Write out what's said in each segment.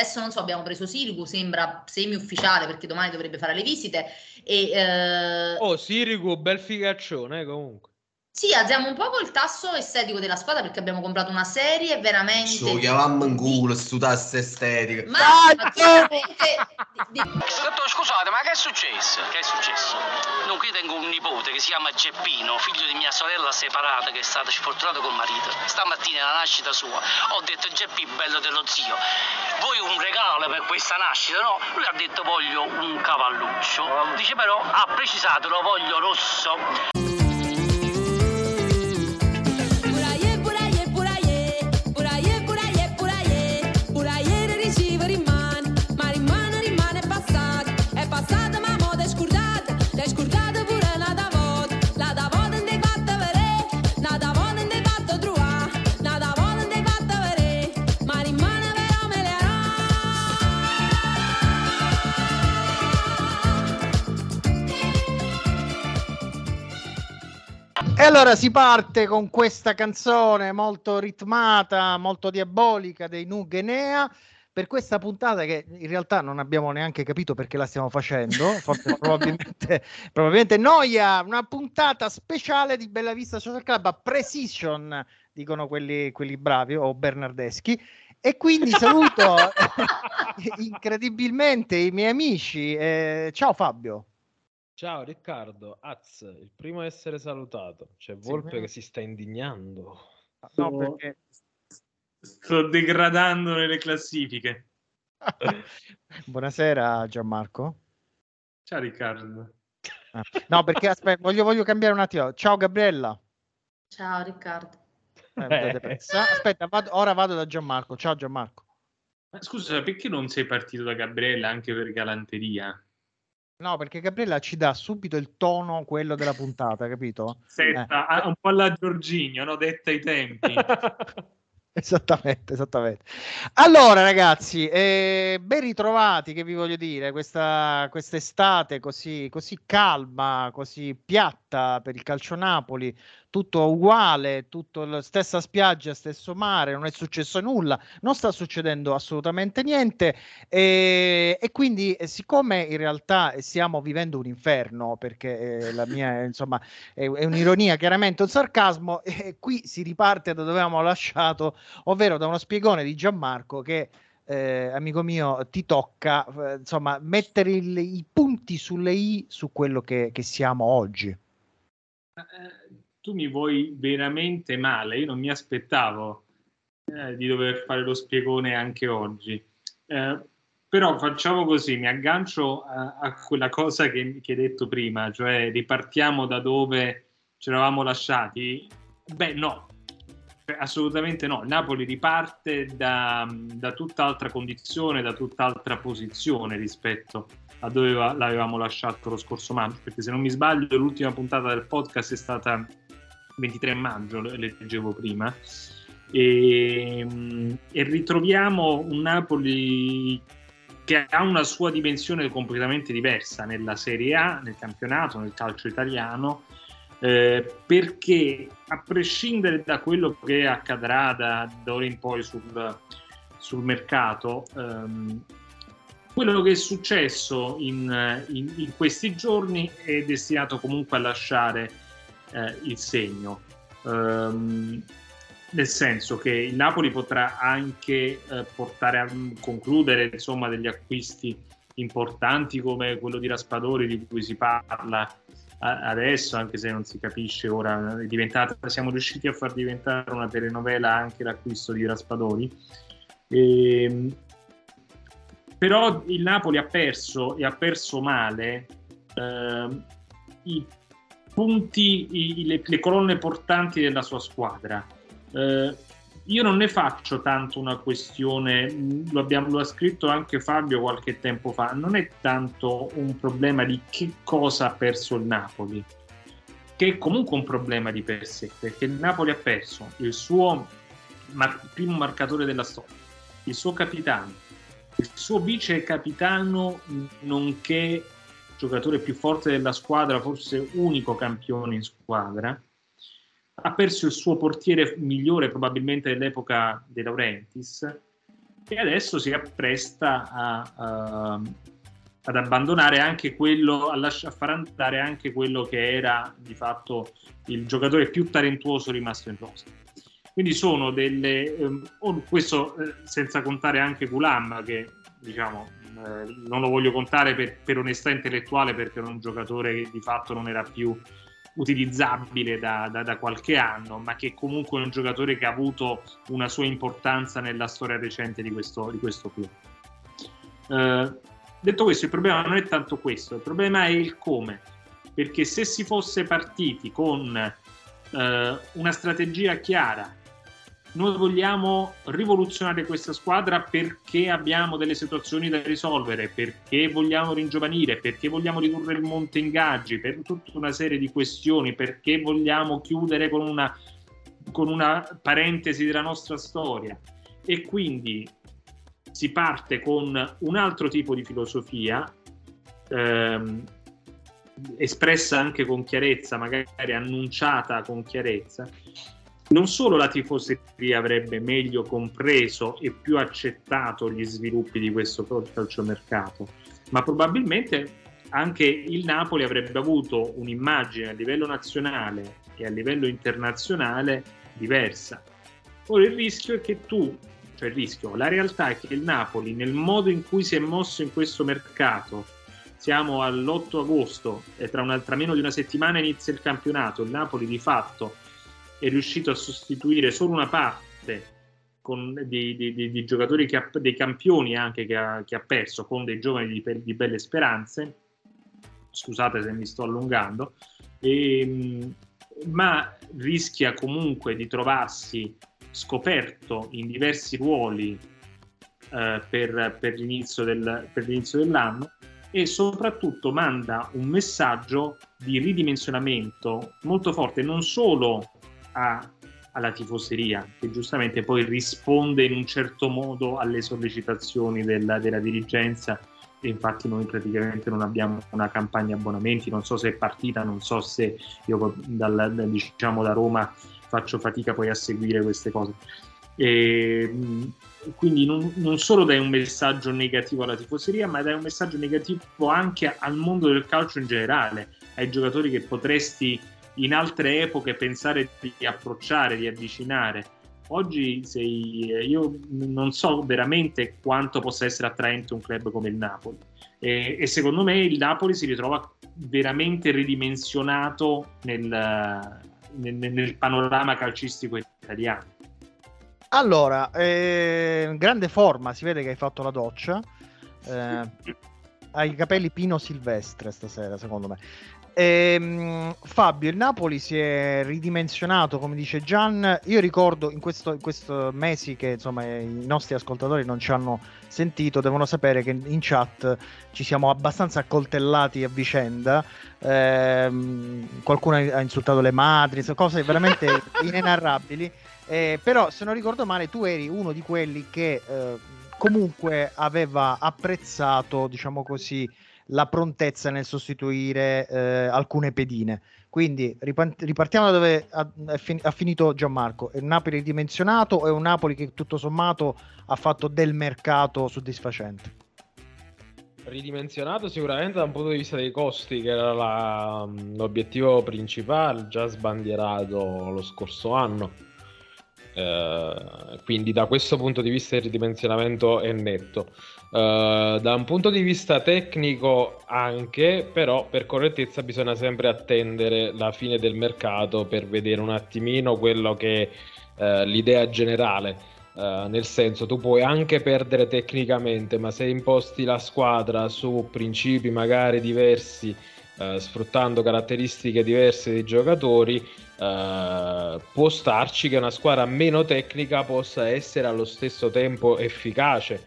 adesso non so, abbiamo preso Sirigu, sembra semi-ufficiale perché domani dovrebbe fare le visite. Oh, Sirigu, bel figaccione comunque. Sì, alziamo un po' col tasso estetico della squadra perché abbiamo comprato una serie veramente... Ci chiamammo in culo, sto tasso estetico. Ma dottore, scusate, ma che è successo? Che è successo? Dunque io tengo un nipote che si chiama Geppino, figlio di mia sorella separata che è stata sfortunata col marito. Stamattina alla nascita sua ho detto: Geppi, bello dello zio, vuoi un regalo per questa nascita, no? Lui ha detto: voglio un cavalluccio. Dice però, ha precisato, lo voglio rosso. E allora si parte con questa canzone molto ritmata, molto diabolica dei Nu Guinea per questa puntata che in realtà non abbiamo neanche capito perché la stiamo facendo, forse probabilmente noia, una puntata speciale di Bella Vista Social Club a precision, dicono quelli bravi o bernardeschi. E quindi saluto incredibilmente i miei amici. Ciao Fabio. Ciao Riccardo, Az, il primo a essere salutato. C'è Volpe che si sta indignando. No, perché sto degradando nelle classifiche. Buonasera Gianmarco. Ciao Riccardo. No, perché aspetta, voglio cambiare un attimo. Ciao Gabriella. Ciao Riccardo. Aspetta, ora vado da Gianmarco. Ciao Gianmarco. Ma scusa, perché non sei partito da Gabriella anche per galanteria? No, perché Gabriella ci dà subito il tono, quello della puntata, capito? Senta, un po' alla Giorginio, no? Detta i tempi. Esattamente. Allora, ragazzi, ben ritrovati, che vi voglio dire, quest'estate così calma, così piatta per il calcionapoli, tutto uguale, stessa spiaggia, stesso mare, non è successo nulla, non sta succedendo assolutamente niente e quindi siccome in realtà stiamo vivendo un inferno, perché la mia insomma è un'ironia, chiaramente un sarcasmo, qui si riparte da dove avevamo lasciato, ovvero da uno spiegone di Gianmarco che amico mio ti tocca insomma mettere i punti sulle i su quello che siamo oggi. Tu mi vuoi veramente male, io non mi aspettavo di dover fare lo spiegone anche oggi, però facciamo così, mi aggancio a quella cosa che hai detto prima, cioè ripartiamo da dove ci eravamo lasciati. Beh no, assolutamente no, il Napoli riparte da tutt'altra condizione, da tutt'altra posizione rispetto a dove l'avevamo lasciato lo scorso maggio, perché se non mi sbaglio l'ultima puntata del podcast è stata 23 maggio, leggevo prima, e ritroviamo un Napoli che ha una sua dimensione completamente diversa nella Serie A, nel campionato, nel calcio italiano, perché a prescindere da quello che accadrà da ora in poi sul mercato, quello che è successo in questi giorni è destinato comunque a lasciare il segno, nel senso che il Napoli potrà anche portare a concludere insomma degli acquisti importanti come quello di Raspadori di cui si parla adesso, anche se non si capisce ora, siamo riusciti a far diventare una telenovela anche l'acquisto di Raspadori, però il Napoli ha perso e ha perso male i punti, le colonne portanti della sua squadra. Io non ne faccio tanto una questione, lo ha scritto anche Fabio qualche tempo fa, non è tanto un problema di che cosa ha perso il Napoli, che è comunque un problema di per sé, perché il Napoli ha perso il suo primo marcatore della storia, il suo capitano, il suo vice capitano, nonché giocatore più forte della squadra, forse unico campione in squadra, ha perso il suo portiere migliore probabilmente dell'epoca De Laurentiis, e adesso si appresta ad abbandonare anche quello, a far andare anche quello che era di fatto il giocatore più talentuoso rimasto in rosa. Quindi sono delle questo senza contare anche Culam, che diciamo non lo voglio contare per onestà intellettuale, perché era un giocatore che di fatto non era più utilizzabile da qualche anno, ma che comunque è un giocatore che ha avuto una sua importanza nella storia recente di questo club. Detto questo, il problema non è tanto questo, il problema è il come, perché se si fosse partiti con una strategia chiara: noi vogliamo rivoluzionare questa squadra perché abbiamo delle situazioni da risolvere, perché vogliamo ringiovanire, perché vogliamo ridurre il monte ingaggi, per tutta una serie di questioni, perché vogliamo chiudere con una parentesi della nostra storia, e quindi si parte con un altro tipo di filosofia espressa anche con chiarezza, magari annunciata con chiarezza. Non solo la tifoseria avrebbe meglio compreso e più accettato gli sviluppi di questo calciomercato, ma probabilmente anche il Napoli avrebbe avuto un'immagine a livello nazionale e a livello internazionale diversa. Ora la realtà è che il Napoli, nel modo in cui si è mosso in questo mercato, siamo all'8 agosto e tra meno di una settimana inizia il campionato, il Napoli di fatto è riuscito a sostituire solo una parte di giocatori, dei campioni anche che ha perso, con dei giovani di belle speranze. Scusate se mi sto allungando, ma rischia comunque di trovarsi scoperto in diversi ruoli per l'inizio dell'anno, e soprattutto manda un messaggio di ridimensionamento molto forte, non solo alla tifoseria, che giustamente poi risponde in un certo modo alle sollecitazioni della dirigenza, e infatti noi praticamente non abbiamo una campagna abbonamenti, non so se è partita, non so se io da Roma faccio fatica poi a seguire queste cose, e quindi non solo dai un messaggio negativo alla tifoseria, ma dai un messaggio negativo anche al mondo del calcio in generale, ai giocatori che potresti in altre epoche pensare di approcciare, di avvicinare. Oggi io non so veramente quanto possa essere attraente un club come il Napoli, e secondo me il Napoli si ritrova veramente ridimensionato nel panorama calcistico italiano. Allora, grande forma, si vede che hai fatto la doccia, hai i capelli Pino Silvestre stasera secondo me. Fabio, il Napoli si è ridimensionato, come dice Gian. Io ricordo in questo mesi che insomma i nostri ascoltatori non ci hanno sentito, devono sapere che in chat ci siamo abbastanza accoltellati a vicenda, qualcuno ha insultato le madri, cose veramente inenarrabili, però se non ricordo male tu eri uno di quelli che comunque aveva apprezzato, diciamo così, la prontezza nel sostituire alcune pedine. Quindi ripartiamo da dove ha finito Gianmarco. È un Napoli ridimensionato o è un Napoli che tutto sommato ha fatto del mercato soddisfacente? Ridimensionato sicuramente da un punto di vista dei costi, che era l'obiettivo principale già sbandierato lo scorso anno, quindi da questo punto di vista il ridimensionamento è netto. Da un punto di vista tecnico anche, però per correttezza bisogna sempre attendere la fine del mercato per vedere un attimino quello che è l'idea generale, nel senso tu puoi anche perdere tecnicamente, ma se imposti la squadra su principi magari diversi, sfruttando caratteristiche diverse dei giocatori, può starci che una squadra meno tecnica possa essere allo stesso tempo efficace.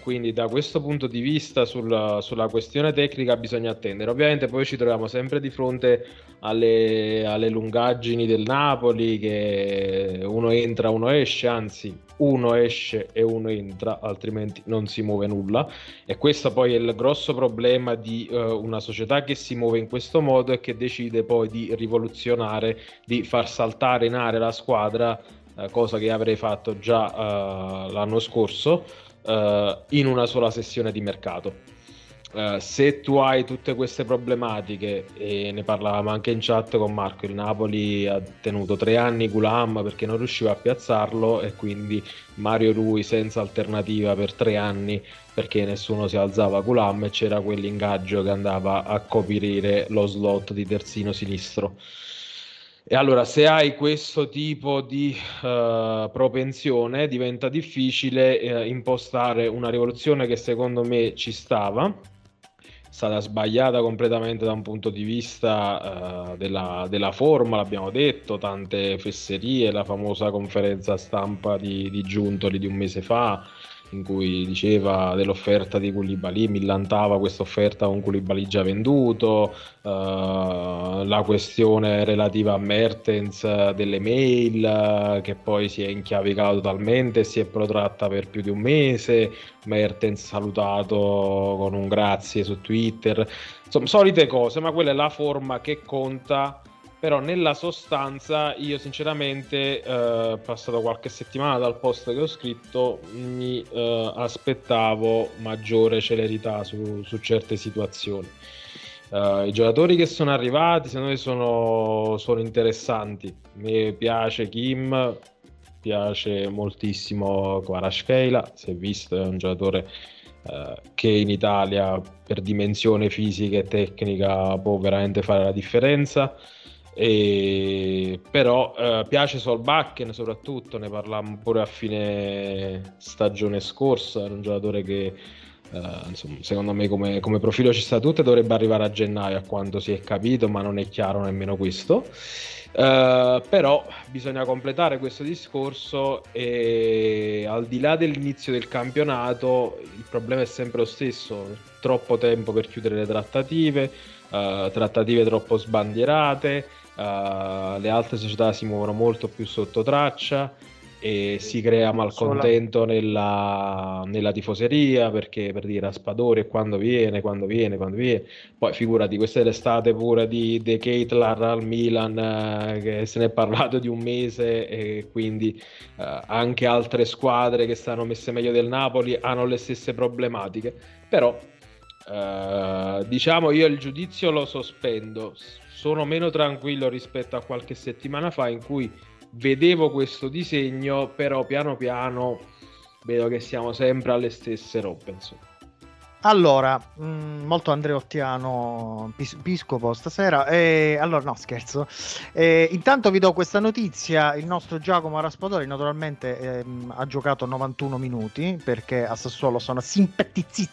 Quindi da questo punto di vista sulla questione tecnica bisogna attendere. Ovviamente poi ci troviamo sempre di fronte alle lungaggini del Napoli, che uno entra, uno esce, anzi uno esce e uno entra, altrimenti non si muove nulla, e questo poi è il grosso problema di una società che si muove in questo modo e che decide poi di rivoluzionare, di far saltare in aria la squadra cosa che avrei fatto già l'anno scorso in una sola sessione di mercato. Se tu hai tutte queste problematiche, e ne parlavamo anche in chat con Marco, il Napoli ha tenuto 3 anni Gulam perché non riusciva a piazzarlo, e quindi Mario Rui senza alternativa per 3 anni perché nessuno si alzava Gulam e c'era quell'ingaggio che andava a coprire lo slot di terzino sinistro. E allora, se hai questo tipo di propensione, diventa difficile impostare una rivoluzione che secondo me ci stava. È stata sbagliata completamente da un punto di vista della forma, l'abbiamo detto, tante fesserie, la famosa conferenza stampa di Giuntoli di un mese fa, in cui diceva dell'offerta di Koulibaly, millantava questa offerta con Koulibaly già venduto, la questione relativa a Mertens delle mail, che poi si è inchiavicata totalmente, si è protratta per più di un mese, Mertens salutato con un grazie su Twitter, insomma solite cose, ma quella è la forma che conta. Però nella sostanza io sinceramente, passato qualche settimana dal post che ho scritto, mi aspettavo maggiore celerità su certe situazioni. I giocatori che sono arrivati secondo me sono interessanti. Mi piace Kim, piace moltissimo Kvaratskhelia, si è visto, è un giocatore che in Italia per dimensione fisica e tecnica può veramente fare la differenza. Però piace Solbakken soprattutto, ne parlammo pure a fine stagione scorsa, era un giocatore che insomma, secondo me come profilo ci sta tutto e dovrebbe arrivare a gennaio a quanto si è capito, ma non è chiaro nemmeno questo. Però bisogna completare questo discorso, e al di là dell'inizio del campionato il problema è sempre lo stesso: troppo tempo per chiudere le trattative troppo sbandierate, le altre società si muovono molto più sotto traccia e si crea malcontento nella tifoseria, perché per dire Raspadori quando viene, poi figurati questa è l'estate pure di De Ketelaere al Milan, che se ne è parlato di un mese, e quindi anche altre squadre che stanno messe meglio del Napoli hanno le stesse problematiche. Però diciamo, io il giudizio lo sospendo, sono meno tranquillo rispetto a qualche settimana fa in cui vedevo questo disegno, però piano piano vedo che siamo sempre alle stesse robe. Allora, molto andreottiano Piscopo stasera. Allora, no, scherzo. Intanto vi do questa notizia: il nostro Giacomo Raspadori naturalmente ha giocato 91 minuti perché a Sassuolo sono simpatici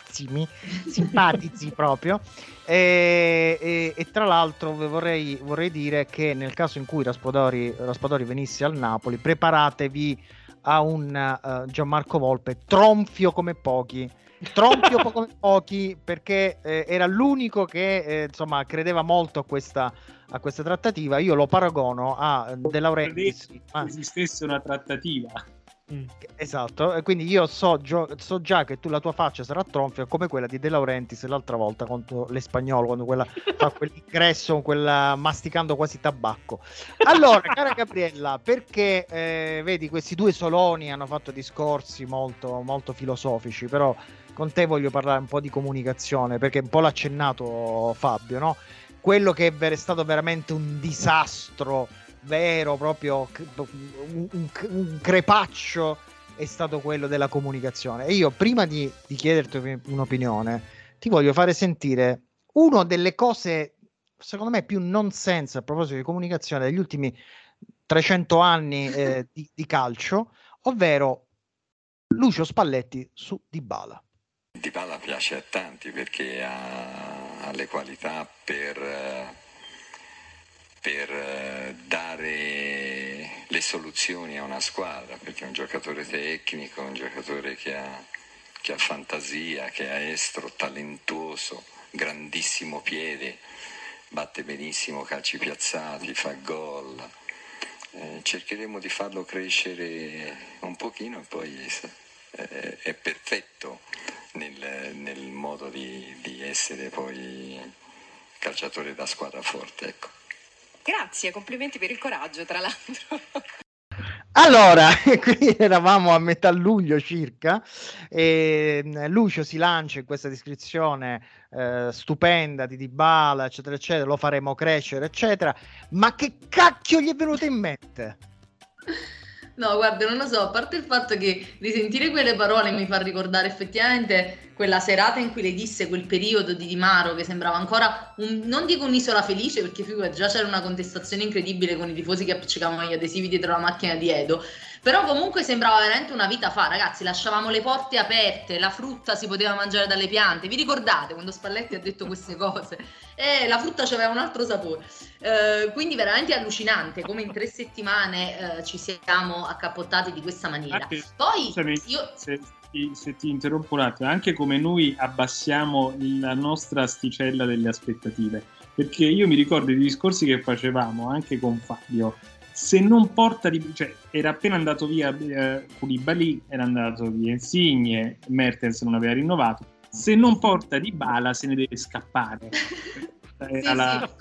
proprio. E tra l'altro vorrei dire che nel caso in cui Raspadori venisse al Napoli, preparatevi a un Gianmarco Volpe tronfio come pochi, perché era l'unico che insomma credeva molto a questa trattativa. Io lo paragono a De Laurentiis. Esistesse una trattativa. Esatto, quindi io so già che tu, la tua faccia sarà tronfia come quella di De Laurentiis l'altra volta contro l'Espagnolo, quando quella fa quell'ingresso, quella masticando quasi tabacco. Allora, cara Gabriella, perché vedi, questi due soloni hanno fatto discorsi molto, molto filosofici, però con te voglio parlare un po' di comunicazione, perché un po' l'ha accennato Fabio, no? Quello che è stato veramente un disastro vero, proprio un crepaccio, è stato quello della comunicazione. E io, prima di chiederti un'opinione, ti voglio fare sentire una delle cose secondo me più nonsense a proposito di comunicazione degli ultimi 300 anni di calcio, ovvero Lucio Spalletti su Dybala. Dybala piace a tanti perché ha le qualità per dare le soluzioni a una squadra, perché è un giocatore tecnico, un giocatore che ha fantasia, che è estro, talentuoso, grandissimo piede, batte benissimo calci piazzati, fa gol. Cercheremo di farlo crescere un pochino e poi è perfetto nel modo di essere poi calciatore da squadra forte, ecco. Grazie, complimenti per il coraggio, tra l'altro. Allora, qui eravamo a metà luglio circa e Lucio si lancia in questa descrizione stupenda di Dybala, eccetera, eccetera, lo faremo crescere, eccetera, ma che cacchio gli è venuto in mente? No, guarda, non lo so, a parte il fatto che risentire quelle parole mi fa ricordare effettivamente quella serata in cui le disse, quel periodo di Di Maro che sembrava ancora, non dico un'isola felice, perché figurati, già c'era una contestazione incredibile con i tifosi che appiccicavano gli adesivi dietro la macchina di Edo, però comunque sembrava veramente una vita fa, ragazzi, lasciavamo le porte aperte, la frutta si poteva mangiare dalle piante, vi ricordate quando Spalletti ha detto queste cose? La frutta c'aveva un altro sapore, quindi veramente allucinante come in 3 settimane ci siamo accappottati di questa maniera. Poi io... se ti interrompo un attimo, anche come noi abbassiamo la nostra asticella delle aspettative, perché io mi ricordo i discorsi che facevamo anche con Fabio, se non porta di, cioè era appena andato via Koulibaly, era andato via Insigne, Mertens non aveva rinnovato, se non porta Dybala se ne deve scappare. Era sì, la... sì.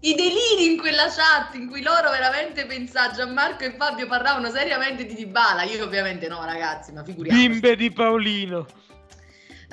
I deliri in quella chat in cui loro veramente pensavano, Gianmarco e Fabio parlavano seriamente di Dybala, io ovviamente no, ragazzi, ma figuriamoci. Bimbe di Paolino.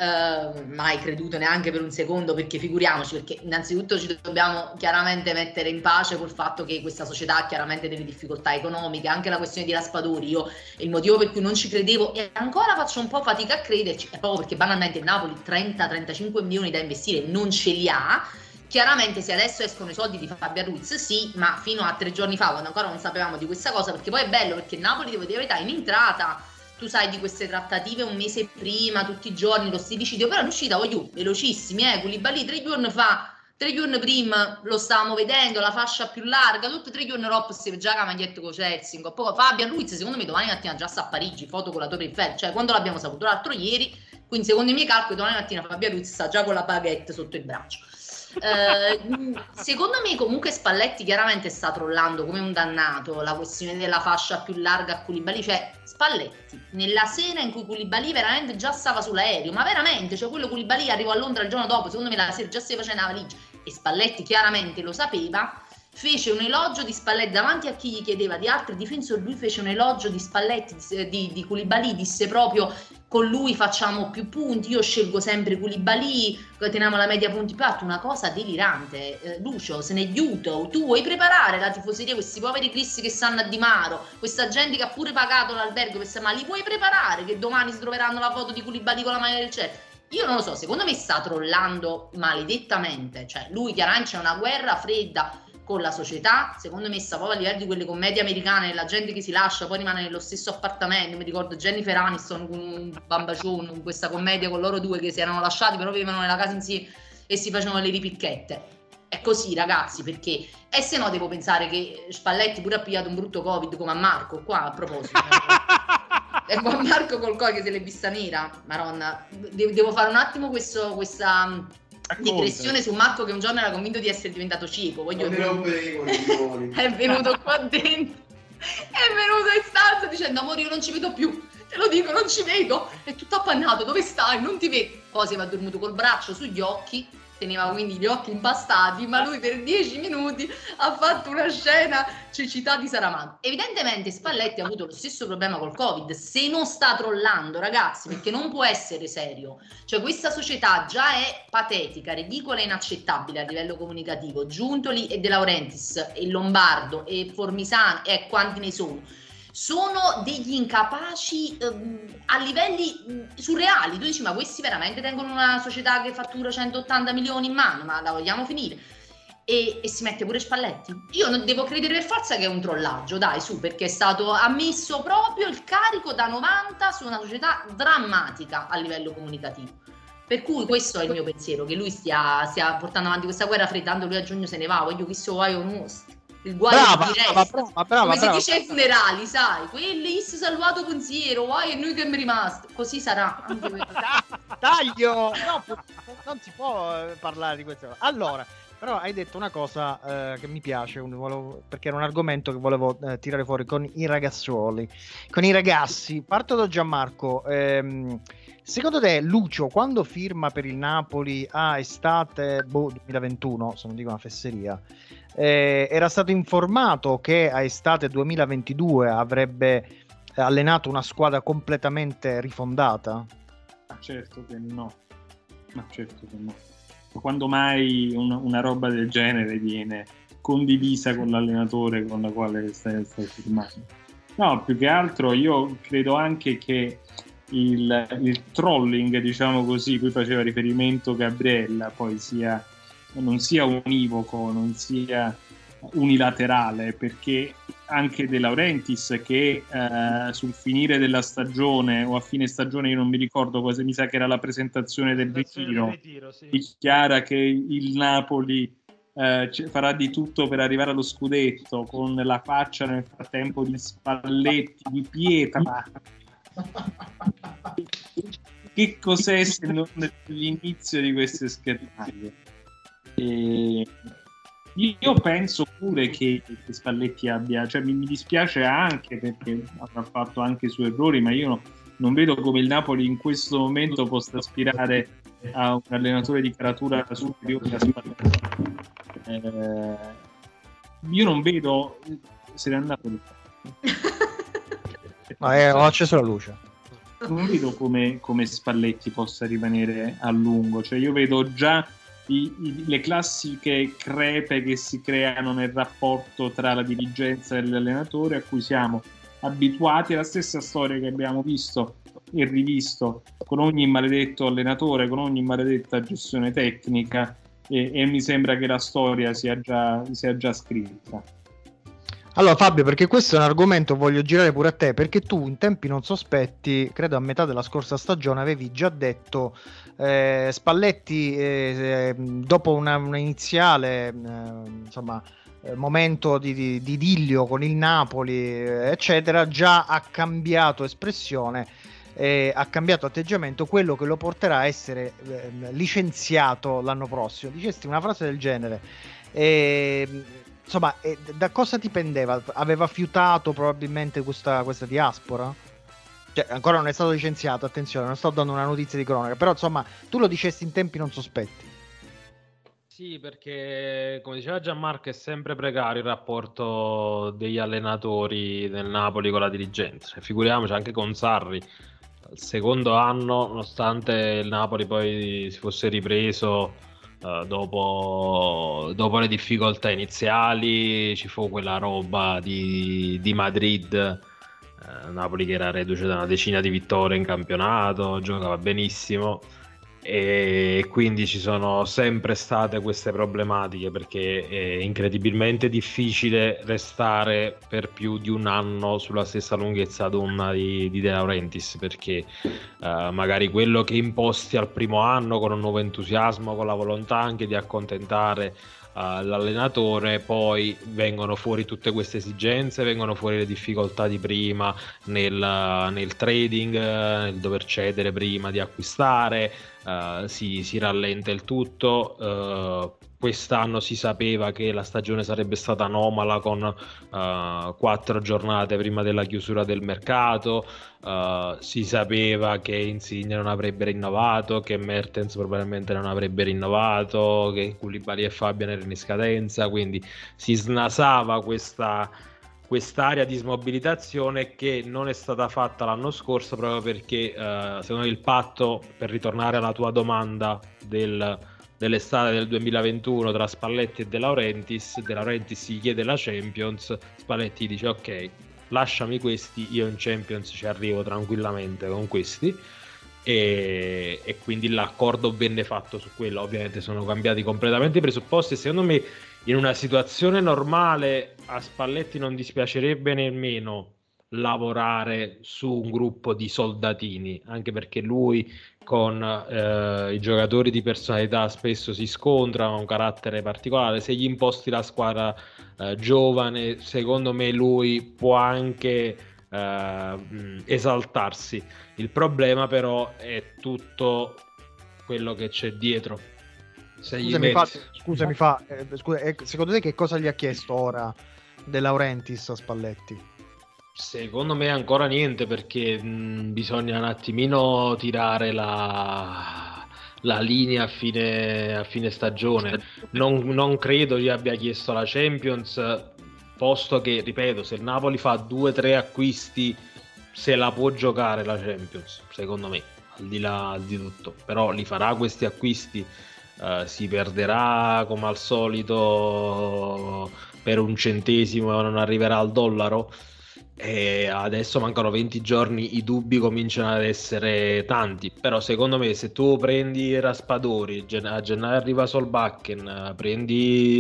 Mai creduto neanche per un secondo, perché figuriamoci, perché innanzitutto ci dobbiamo chiaramente mettere in pace col fatto che questa società ha chiaramente delle difficoltà economiche, anche la questione di Raspadori, io il motivo per cui non ci credevo e ancora faccio un po' fatica a crederci è proprio perché banalmente il Napoli 30-35 milioni da investire non ce li ha. Chiaramente se adesso escono i soldi di Fabian Ruiz sì, ma fino a 3 giorni fa, quando ancora non sapevamo di questa cosa, perché poi è bello perché il Napoli, devo dire la verità, in entrata tu sai di queste trattative un mese prima, tutti i giorni, lo stillicidio, però in uscita, voglio, velocissimi, Koulibaly 3 giorni fa, 3 giorni prima lo stavamo vedendo, la fascia più larga, tutti 3 giorni dopo si già la maglietta con Chelsea, poi Fabian Ruiz secondo me domani mattina già sta a Parigi, foto con la Torre Eiffel, cioè quando l'abbiamo saputo l'altro ieri, quindi secondo i miei calcoli domani mattina Fabian Ruiz sta già con la baguette sotto il braccio. Secondo me comunque Spalletti chiaramente sta trollando come un dannato la questione della fascia più larga a Koulibaly, cioè Spalletti nella sera in cui Koulibaly veramente già stava sull'aereo, ma veramente, cioè quello Koulibaly arrivò a Londra il giorno dopo, secondo me la sera già si faceva la valigia e Spalletti chiaramente lo sapeva, fece un elogio di Spalletti davanti a chi gli chiedeva di altri difensori, lui fece un elogio di Spalletti, di Koulibaly, disse proprio con lui facciamo più punti, io scelgo sempre Koulibaly, teniamo la media punti più alta, una cosa delirante. Lucio, se ne aiuto, tu vuoi preparare la tifoseria, questi poveri cristi che stanno a Di Maro, questa gente che ha pure pagato l'albergo, ma li vuoi preparare che domani si troveranno la foto di Koulibaly con la maglia del Chelsea? Io non lo so, secondo me sta trollando maledettamente, cioè lui chiaramente c'è una guerra fredda con la società, secondo me sta proprio a livello di quelle commedie americane, la gente che si lascia poi rimane nello stesso appartamento, mi ricordo Jennifer Aniston con un bambacione, in questa commedia con loro due che si erano lasciati però vivevano nella casa insieme e si facevano le ripicchette. È così, ragazzi, perché e se no devo pensare che Spalletti pure ha pigliato un brutto Covid come a Marco qua, a proposito e qua Marco col Covid che se l'è vista nera, Maronna, devo fare un attimo questa digressione su Marco che un giorno era convinto di essere diventato cieco, è venuto qua dentro, è venuto in stanza dicendo amore io non ci vedo più, te lo dico non ci vedo, è tutto appannato, dove stai, non ti vedo, poi si va dormito col braccio sugli occhi, teneva quindi gli occhi impastati, ma lui per 10 minuti ha fatto una scena cecità di Saramando. Evidentemente Spalletti ha avuto lo stesso problema col Covid, se non sta trollando, ragazzi, perché non può essere serio, cioè questa società già è patetica, ridicola e inaccettabile a livello comunicativo, Giuntoli e De Laurentiis e Lombardo e Formisano e quanti ne sono degli incapaci a livelli surreali, tu dici ma questi veramente tengono una società che fattura 180 milioni in mano, ma la vogliamo finire? E si mette pure Spalletti, io non devo credere per forza che è un trollaggio, dai su, perché è stato ammesso proprio il carico da 90 su una società drammatica a livello comunicativo, per cui questo è il mio pensiero, che lui stia portando avanti questa guerra fredda, tanto lui a giugno se ne va, voglio che se vai o no. Il guaio di resta, come si dice ai funerali, sai, quelli is salvato pensiero, guai e noi che mi rimasto, così sarà. Anche taglio, no, non si può parlare di questo. Allora, però hai detto una cosa che mi piace, perché era un argomento che volevo tirare fuori con i ragazzi. Parto da Gianmarco. Secondo te Lucio quando firma per il Napoli a estate 2021, se non dico una fesseria, era stato informato che a estate 2022 avrebbe allenato una squadra completamente rifondata? Ma certo che no. Quando mai una roba del genere viene condivisa con l'allenatore con la quale stai firmando? No, più che altro io credo anche che il trolling, diciamo così, cui faceva riferimento Gabriella, poi non sia univoco, non sia unilaterale, perché anche De Laurentiis che sul finire della stagione o a fine stagione, io non mi ricordo cosa, mi sa che era la presentazione del ritiro, sì, dichiara che il Napoli farà di tutto per arrivare allo scudetto, con la faccia nel frattempo di Spalletti di pietra. Che cos'è se non l'inizio di queste schermaglie? Io penso pure che Spalletti abbia, cioè mi dispiace anche perché avrà fatto anche i suoi errori, ma io non vedo come il Napoli in questo momento possa aspirare a un allenatore di caratura superiore a Spalletti. Io non vedo se ne è andato di no, ho acceso la luce. Non vedo come Spalletti possa rimanere a lungo, cioè io vedo già le classiche crepe che si creano nel rapporto tra la dirigenza e l'allenatore, a cui siamo abituati, è la stessa storia che abbiamo visto e rivisto con ogni maledetto allenatore, con ogni maledetta gestione tecnica, e mi sembra che la storia sia già scritta. Allora Fabio, perché questo è un argomento voglio girare pure a te, perché tu in tempi non sospetti, credo a metà della scorsa stagione, avevi già detto Spalletti dopo un iniziale momento di idillio con il Napoli eccetera, già ha cambiato espressione, ha cambiato atteggiamento, quello che lo porterà a essere licenziato l'anno prossimo. Dicesti una frase del genere, da cosa dipendeva? Aveva fiutato probabilmente questa diaspora? Cioè, ancora non è stato licenziato, attenzione, non sto dando una notizia di cronaca, però insomma, tu lo dicesti in tempi non sospetti. Sì, perché come diceva Gianmarco è sempre precario il rapporto degli allenatori del Napoli con la dirigenza, figuriamoci anche con Sarri. Al secondo anno, nonostante il Napoli poi si fosse ripreso dopo le difficoltà iniziali, ci fu quella roba di Madrid, Napoli che era reduce da una decina di vittorie in campionato, giocava benissimo, e quindi ci sono sempre state queste problematiche, perché è incredibilmente difficile restare per più di un anno sulla stessa lunghezza d'onda di De Laurentiis, perché magari quello che imposti al primo anno con un nuovo entusiasmo, con la volontà anche di accontentare l'allenatore, poi vengono fuori tutte queste esigenze, vengono fuori le difficoltà di prima nel trading, nel dover cedere prima di acquistare, si rallenta il tutto. Quest'anno si sapeva che la stagione sarebbe stata anomala con 4 giornate prima della chiusura del mercato, si sapeva che Insigne non avrebbe rinnovato, che Mertens probabilmente non avrebbe rinnovato, che Koulibaly e Fabian erano in scadenza, quindi si snasava quest'area di smobilitazione che non è stata fatta l'anno scorso, proprio perché secondo il patto, per ritornare alla tua domanda dell'estate del 2021 tra Spalletti e De Laurentiis, De Laurentiis gli chiede la Champions, Spalletti dice ok, lasciami questi, io in Champions ci arrivo tranquillamente con questi, e quindi l'accordo venne fatto su quello. Ovviamente sono cambiati completamente i presupposti, e secondo me in una situazione normale a Spalletti non dispiacerebbe nemmeno lavorare su un gruppo di soldatini, anche perché lui con i giocatori di personalità spesso si scontra, ha un carattere particolare. Se gli imposti la squadra giovane, secondo me lui può anche esaltarsi. Il problema però è tutto quello che c'è dietro. Scusami, secondo te che cosa gli ha chiesto ora De Laurentiis a Spalletti? Secondo me ancora niente, perché bisogna un attimino tirare la linea a fine stagione. Non credo gli abbia chiesto la Champions, posto che, ripeto, se il Napoli fa 2-3 acquisti se la può giocare la Champions, secondo me, al di là di tutto. Però li farà questi acquisti, si perderà come al solito per un centesimo e non arriverà al dollaro. E adesso mancano 20 giorni, i dubbi cominciano ad essere tanti. Però secondo me, se tu prendi Raspadori, a gennaio arriva Solbakken,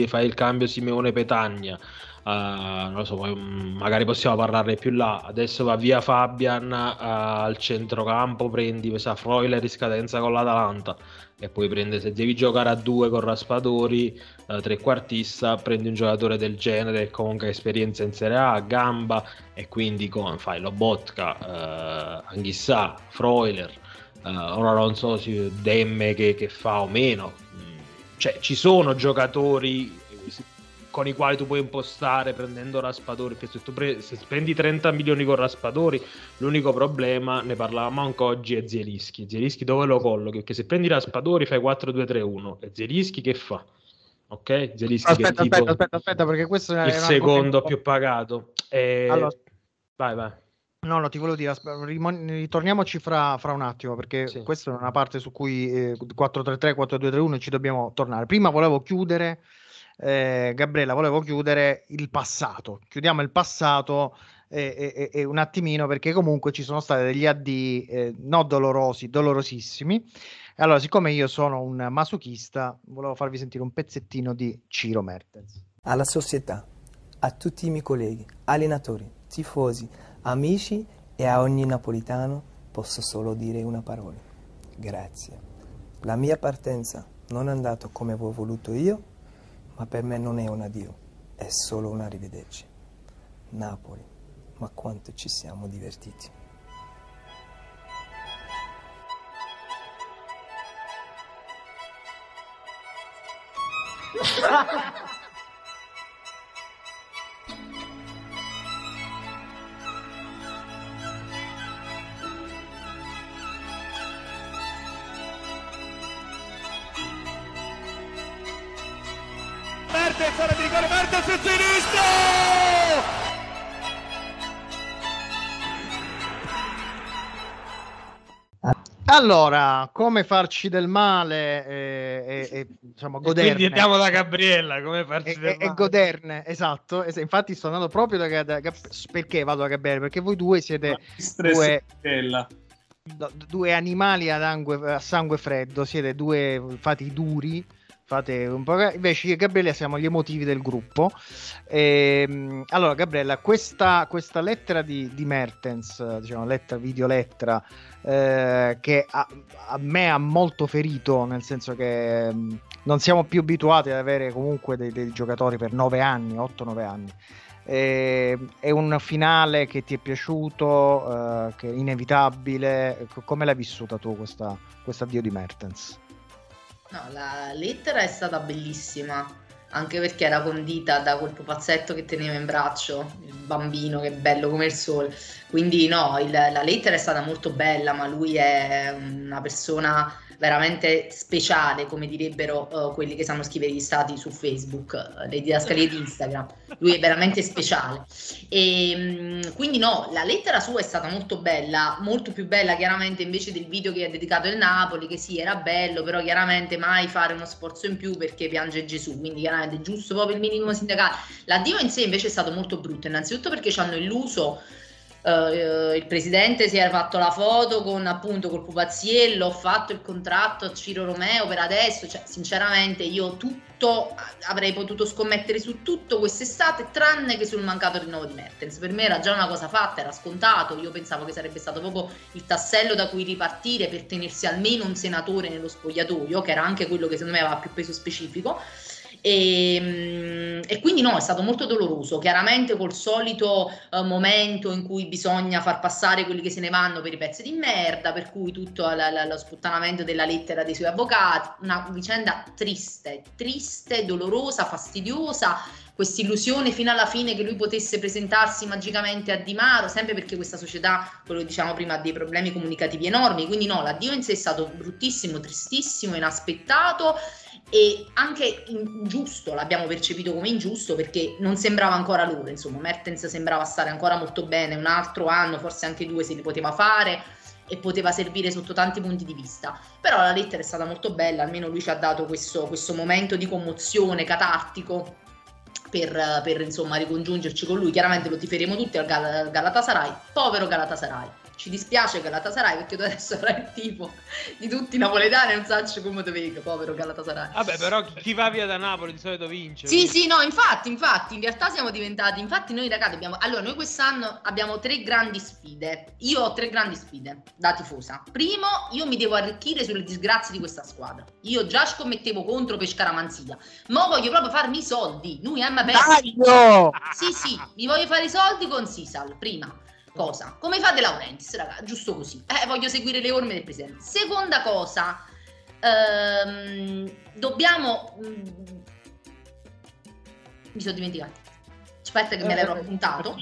fai il cambio Simeone Petagna, non lo so, poi magari possiamo parlarne più là. Adesso va via Fabian, al centrocampo prendi questa Freuler in scadenza con l'Atalanta, e poi prendi, se devi giocare a due con Raspadori, trequartista, prendi un giocatore del genere comunque esperienza in Serie A, gamba, e quindi fai Lobotka, Anghissà, Freuler, ora non so se Demme che fa o meno, cioè ci sono giocatori con i quali tu puoi impostare prendendo Raspadori, perché se tu spendi 30 milioni con Raspadori, l'unico problema, ne parlavamo anche oggi, è Zielinski dove lo collochi, perché se prendi Raspadori fai 4-2-3-1 e Zielinski che fa? Ok? Zielinski aspetta, perché questo è il secondo più pagato allora, vai no, ti volevo dire, ritorniamoci fra un attimo, perché sì, questa è una parte su cui 4-3-3, 4-2-3-1 ci dobbiamo tornare. Prima volevo chiudere, Gabriella, il passato. Chiudiamo il passato e un attimino, perché comunque ci sono stati degli addii non dolorosi, dolorosissimi. Allora, siccome io sono un masochista, volevo farvi sentire un pezzettino di Ciro Mertens. Alla società, a tutti i miei colleghi, allenatori, tifosi, amici e a ogni napoletano posso solo dire una parola: grazie. La mia partenza non è andata come avevo voluto io, ma per me non è un addio, è solo un arrivederci. Napoli, ma quanto ci siamo divertiti. Mertens sul sinistro! Allora, come farci del male e diciamo goderne. Quindi andiamo da Gabriella, come farci del male. E goderne, esatto. Infatti sto andando proprio da perché vado da Gabriella? Perché voi due siete due animali a sangue freddo, siete due fatti duri. Un po', invece io e Gabriella siamo gli emotivi del gruppo. Allora, Gabriella, questa lettera di Mertens, diciamo videolettera, che a me ha molto ferito, nel senso che non siamo più abituati ad avere comunque dei giocatori per 8-9 anni. È un finale che ti è piaciuto, che è inevitabile. Come l'hai vissuta tu questa addio di Mertens? No, la lettera è stata bellissima, anche perché era condita da quel pupazzetto che teneva in braccio, il bambino che è bello come il sole. Quindi no, la lettera è stata molto bella, ma lui è una persona veramente speciale, come direbbero quelli che sanno scrivere gli stati su Facebook, le didascalie di Instagram. Lui è veramente speciale. E quindi no, la lettera sua è stata molto bella, molto più bella chiaramente invece del video che ha dedicato il Napoli, che sì, era bello, però chiaramente mai fare uno sforzo in più perché piange Gesù, quindi chiaramente è giusto proprio il minimo sindacale. L'addio in sé invece è stato molto brutto, innanzitutto perché ci hanno illuso. Il presidente si era fatto la foto con, appunto, col pupazziello, ho fatto il contratto a Ciro Romeo per adesso, cioè sinceramente io tutto avrei potuto scommettere su tutto quest'estate tranne che sul mancato rinnovo di Mertens. Per me era già una cosa fatta, era scontato, io pensavo che sarebbe stato proprio il tassello da cui ripartire per tenersi almeno un senatore nello spogliatoio, che era anche quello che secondo me aveva più peso specifico. E quindi no, è stato molto doloroso, chiaramente col solito momento in cui bisogna far passare quelli che se ne vanno per i pezzi di merda, per cui tutto lo sputtanamento della lettera dei suoi avvocati, una vicenda triste, dolorosa, fastidiosa, quest'illusione fino alla fine che lui potesse presentarsi magicamente a Di Maro, sempre perché questa società, quello diciamo prima, ha dei problemi comunicativi enormi, quindi no, l'addio in sé è stato bruttissimo, tristissimo, inaspettato e anche ingiusto, l'abbiamo percepito come ingiusto perché non sembrava ancora loro, insomma Mertens sembrava stare ancora molto bene, un altro anno, forse anche due se li poteva fare e poteva servire sotto tanti punti di vista, però la lettera è stata molto bella, almeno lui ci ha dato questo momento di commozione catartico per insomma ricongiungerci con lui, chiaramente lo tiferemo tutti al Galatasaray, povero Galatasaray, ci dispiace Galatasaray perché tu adesso avrai il tifo di tutti i napoletani, non sacci come dovevi, povero Galatasaray. Vabbè, però chi va via da Napoli di solito vince. Sì, quindi. Sì, no, infatti, in realtà siamo diventati, infatti noi ragazzi noi quest'anno abbiamo tre grandi sfide, io ho tre grandi sfide da tifosa. Primo, io mi devo arricchire sulle disgrazie di questa squadra, io già scommettevo contro Pescara-Manzia, ma voglio proprio farmi i soldi, mi voglio fare i soldi con Sisal, prima. Cosa? Come fa De Laurentiis, raga, giusto così. Voglio seguire le orme del presidente. Seconda cosa, dobbiamo. Mi sono dimenticato. Aspetta che me l'ero appuntato.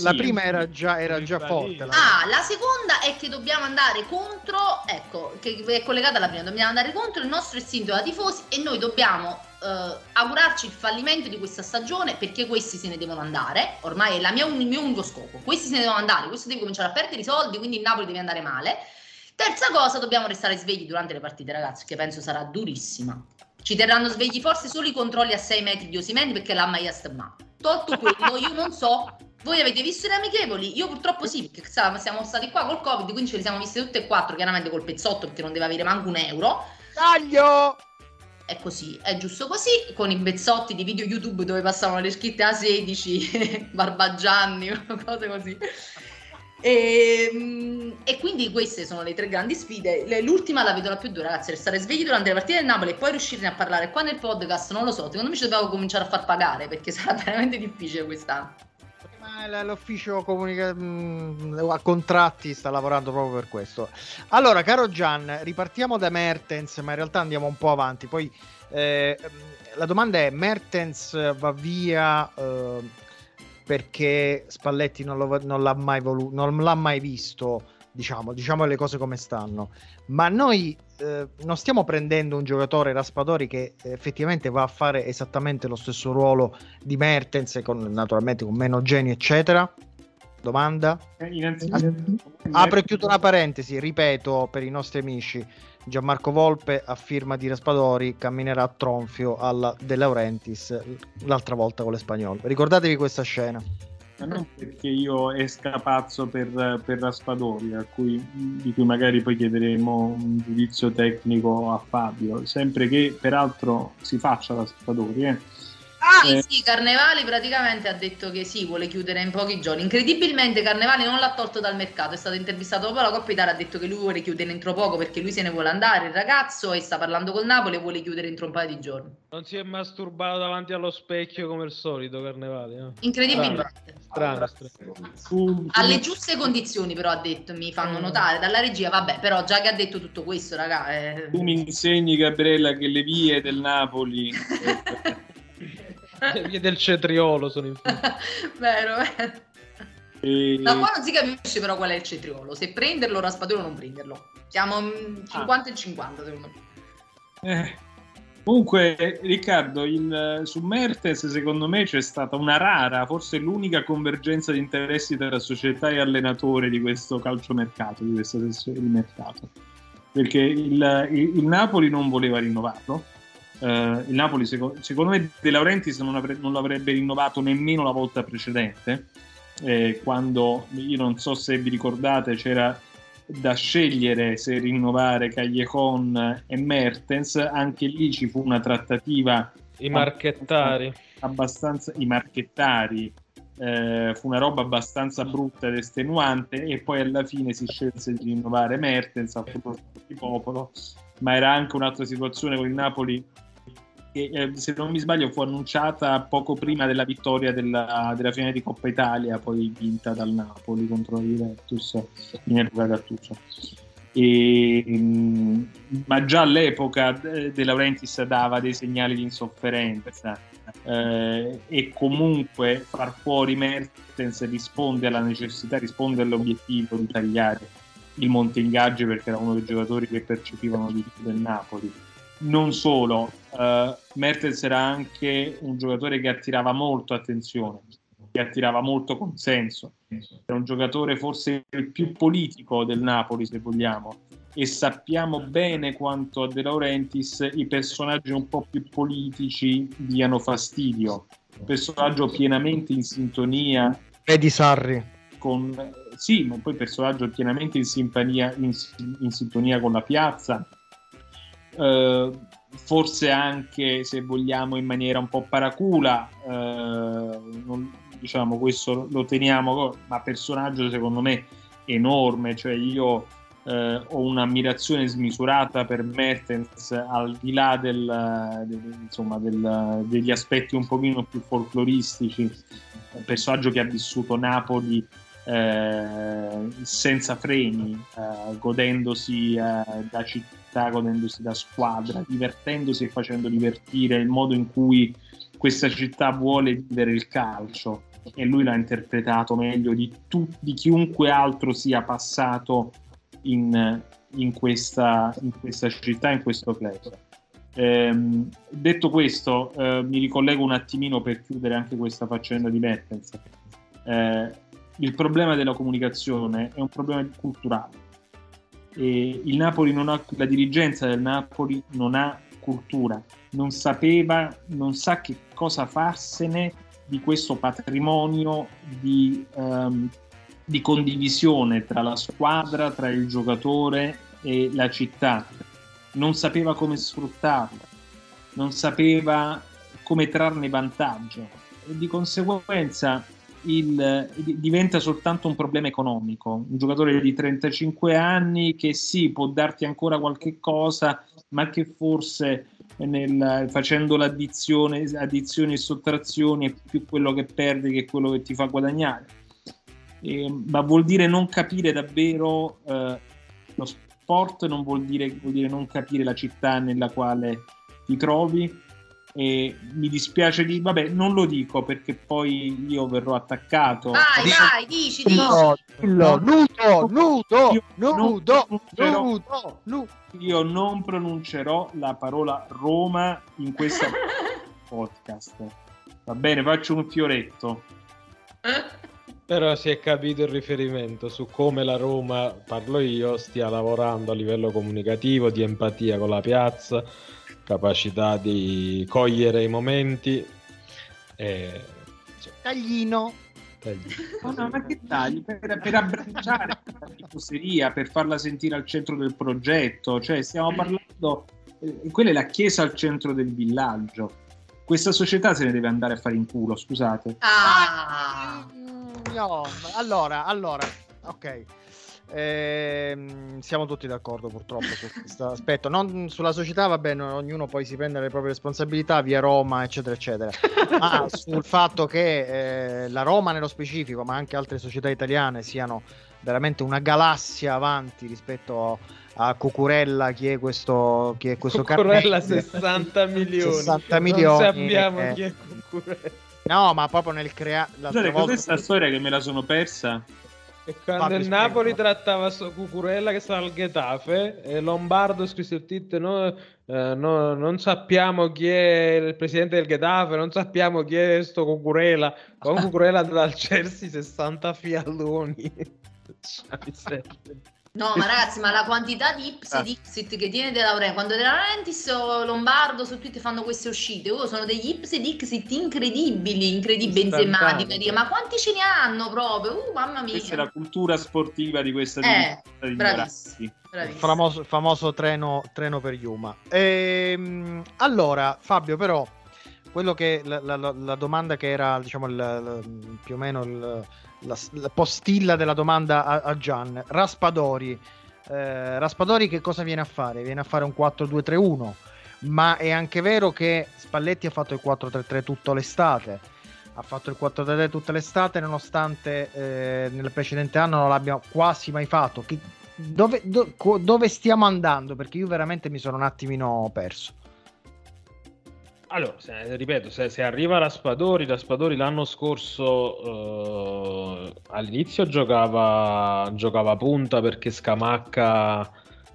La prima era già forte. La seconda è che dobbiamo andare contro, ecco, che è collegata alla prima, dobbiamo andare contro il nostro istinto da tifosi e noi dobbiamo augurarci il fallimento di questa stagione perché questi se ne devono andare, ormai è il mio unico scopo, questi se ne devono andare, questo deve cominciare a perdere i soldi, quindi il Napoli deve andare male. Terza cosa, dobbiamo restare svegli durante le partite, ragazzi, che penso sarà durissima. Ci terranno svegli forse solo i controlli a 6 metri di Osimhen perché l'ha mai ma. Tolto quello, io non so. Voi avete visto le amichevoli? Io purtroppo sì, perché siamo stati qua col Covid, quindi ce li siamo viste tutte e quattro, chiaramente col pezzotto perché non deve avere manco un euro. Taglio! È così, è giusto così, con i pezzotti di video YouTube dove passavano le scritte A16, Barbagianni, cose così. E quindi queste sono le tre grandi sfide. L'ultima la vedo la più dura, ragazzi, restare svegli durante le partite del Napoli e poi riuscirne a parlare qua nel podcast, non lo so, secondo me ci dobbiamo cominciare a far pagare perché sarà veramente difficile quest'anno. Ma l'ufficio a contratti sta lavorando proprio per questo. Allora, caro Gian, ripartiamo da Mertens, ma in realtà andiamo un po' avanti. Poi la domanda è: Mertens va via perché Spalletti non l'ha mai visto, diciamo le cose come stanno, ma noi non stiamo prendendo un giocatore, Raspadori, che effettivamente va a fare esattamente lo stesso ruolo di Mertens, naturalmente con meno genio eccetera? Domanda? Apro e chiudo una parentesi, ripeto per i nostri amici, Gianmarco Volpe a firma di Raspadori camminerà a tronfio alla De Laurentiis l'altra volta con l'Espanyol. Ricordatevi questa scena. Ma non perché io esca pazzo per Raspadori, di cui magari poi chiederemo un giudizio tecnico a Fabio, sempre che peraltro si faccia Raspadori. Sì, Carnevali praticamente ha detto che sì, vuole chiudere in pochi giorni. Incredibilmente Carnevali non l'ha tolto dal mercato, è stato intervistato dopo la Coppa Italia, ha detto che lui vuole chiudere entro poco perché lui se ne vuole andare, il ragazzo, e sta parlando col Napoli e vuole chiudere entro un paio di giorni. Non si è masturbato davanti allo specchio come al solito Carnevali, eh? Incredibilmente strano. Alle giuste condizioni però ha detto, mi fanno notare dalla regia, vabbè, però già che ha detto tutto questo, raga, Tu mi insegni, Gabriella, che le vie del Napoli le vie del cetriolo sono in vero. Da qua non si capisce però qual è il cetriolo, se prenderlo Raspadori o non prenderlo. Siamo 50 e 50 secondo me. Comunque Riccardo, su Mertens secondo me c'è stata una rara, forse l'unica convergenza di interessi tra società e allenatore di questo calciomercato, di questa sessione di mercato, perché il Napoli non voleva rinnovarlo. Il Napoli secondo me De Laurentiis non l'avrebbe rinnovato nemmeno la volta precedente, quando, io non so se vi ricordate, c'era da scegliere se rinnovare Callejon e Mertens, anche lì ci fu una trattativa, i marchettari, fu una roba abbastanza brutta ed estenuante e poi alla fine si scelse di rinnovare Mertens a proposito di popolo, ma era anche un'altra situazione con il Napoli che se non mi sbaglio fu annunciata poco prima della vittoria della finale di Coppa Italia, poi vinta dal Napoli contro la Juventus in epoca Gattuso. Ma già all'epoca De Laurentiis dava dei segnali di insofferenza, e comunque far fuori Mertens risponde alla necessità, risponde all'obiettivo di tagliare il monte in gaggi, perché era uno dei giocatori che percepivano di più del Napoli. Non solo, Mertens era anche un giocatore che attirava molto attenzione, che attirava molto consenso. Era un giocatore forse il più politico del Napoli, se vogliamo, e sappiamo bene quanto a De Laurentiis i personaggi un po' più politici diano fastidio. Un personaggio pienamente in sintonia di Sarri. Sì, ma poi personaggio pienamente in sintonia con la piazza, forse anche, se vogliamo, in maniera un po' paracula, diciamo, questo lo teniamo, ma personaggio secondo me enorme, cioè io ho un'ammirazione smisurata per Mertens, al di là degli aspetti un pochino più folcloristici. Un personaggio che ha vissuto Napoli senza freni, godendosi da città, godendosi da squadra, divertendosi e facendo divertire il modo in cui questa città vuole vivere il calcio, e lui l'ha interpretato meglio di chiunque altro sia passato in questa città, in questo club. Detto questo, mi ricollego un attimino per chiudere anche questa faccenda di Mertens. Il problema della comunicazione è un problema culturale, e il Napoli non ha, la dirigenza del Napoli non ha cultura, non sa che cosa farsene di questo patrimonio di condivisione tra la squadra, tra il giocatore e la città. Non sapeva come sfruttarla, non sapeva come trarne vantaggio, e di conseguenza diventa soltanto un problema economico. Un giocatore di 35 anni che sì, può darti ancora qualche cosa, ma che forse facendo addizioni e sottrazioni è più quello che perdi che quello che ti fa guadagnare. Ma vuol dire non capire davvero lo sport, non vuol dire non capire la città nella quale ti trovi. E mi dispiace non lo dico perché poi io verrò attaccato. Vai, dici. Nudo. Io non pronuncerò la parola Roma in questo podcast. Va bene, faccio un fioretto. Però si è capito il riferimento su come la Roma, parlo io, stia lavorando a livello comunicativo, di empatia con la piazza, capacità di cogliere i momenti. Taglino. No, ma che tagli? Per abbracciare la tifoseria, per farla sentire al centro del progetto. Cioè stiamo parlando, quella è la chiesa al centro del villaggio. Questa società se ne deve andare a fare in culo, scusate. No, allora ok. Siamo tutti d'accordo purtroppo su questo aspetto, non sulla società, va bene, ognuno poi si prende le proprie responsabilità via Roma eccetera eccetera, ma sul fatto che la Roma nello specifico, ma anche altre società italiane, siano veramente una galassia avanti rispetto a Cucurella, chi è questo Cucurella, 60 milioni, non sappiamo chi è Cucurella. No, ma proprio nel creare questa storia che me la sono persa. E quando il Napoli trattava Cucurella che stava al Getafe, e Lombardo scrisse il titolo, no, non sappiamo chi è il presidente del Getafe, non sappiamo chi è sto Cucurella. Con Cucurella dal Chelsea 60 fialoni. No, ma ragazzi, ma la quantità di ipsit che tiene De Laurentiis, quando De Laurentiis o Lombardo su Twitter fanno queste uscite, sono degli ipsit incredibili, Benzema, ma quanti ce ne hanno proprio, mamma mia. Questa è la cultura sportiva di questa di bravissimi. Famoso treno per Yuma. Allora, Fabio, però, quello che la domanda che era, diciamo, più o meno la postilla della domanda a Gian, Raspadori che cosa viene a fare? Viene a fare un 4-2-3-1, ma è anche vero che Spalletti ha fatto il 4-3-3 tutta l'estate, nonostante nel precedente anno non l'abbia quasi mai fatto. Dove stiamo andando? Perché io veramente mi sono un attimino perso. Allora, se arriva Raspadori l'anno scorso all'inizio giocava punta perché Scamacca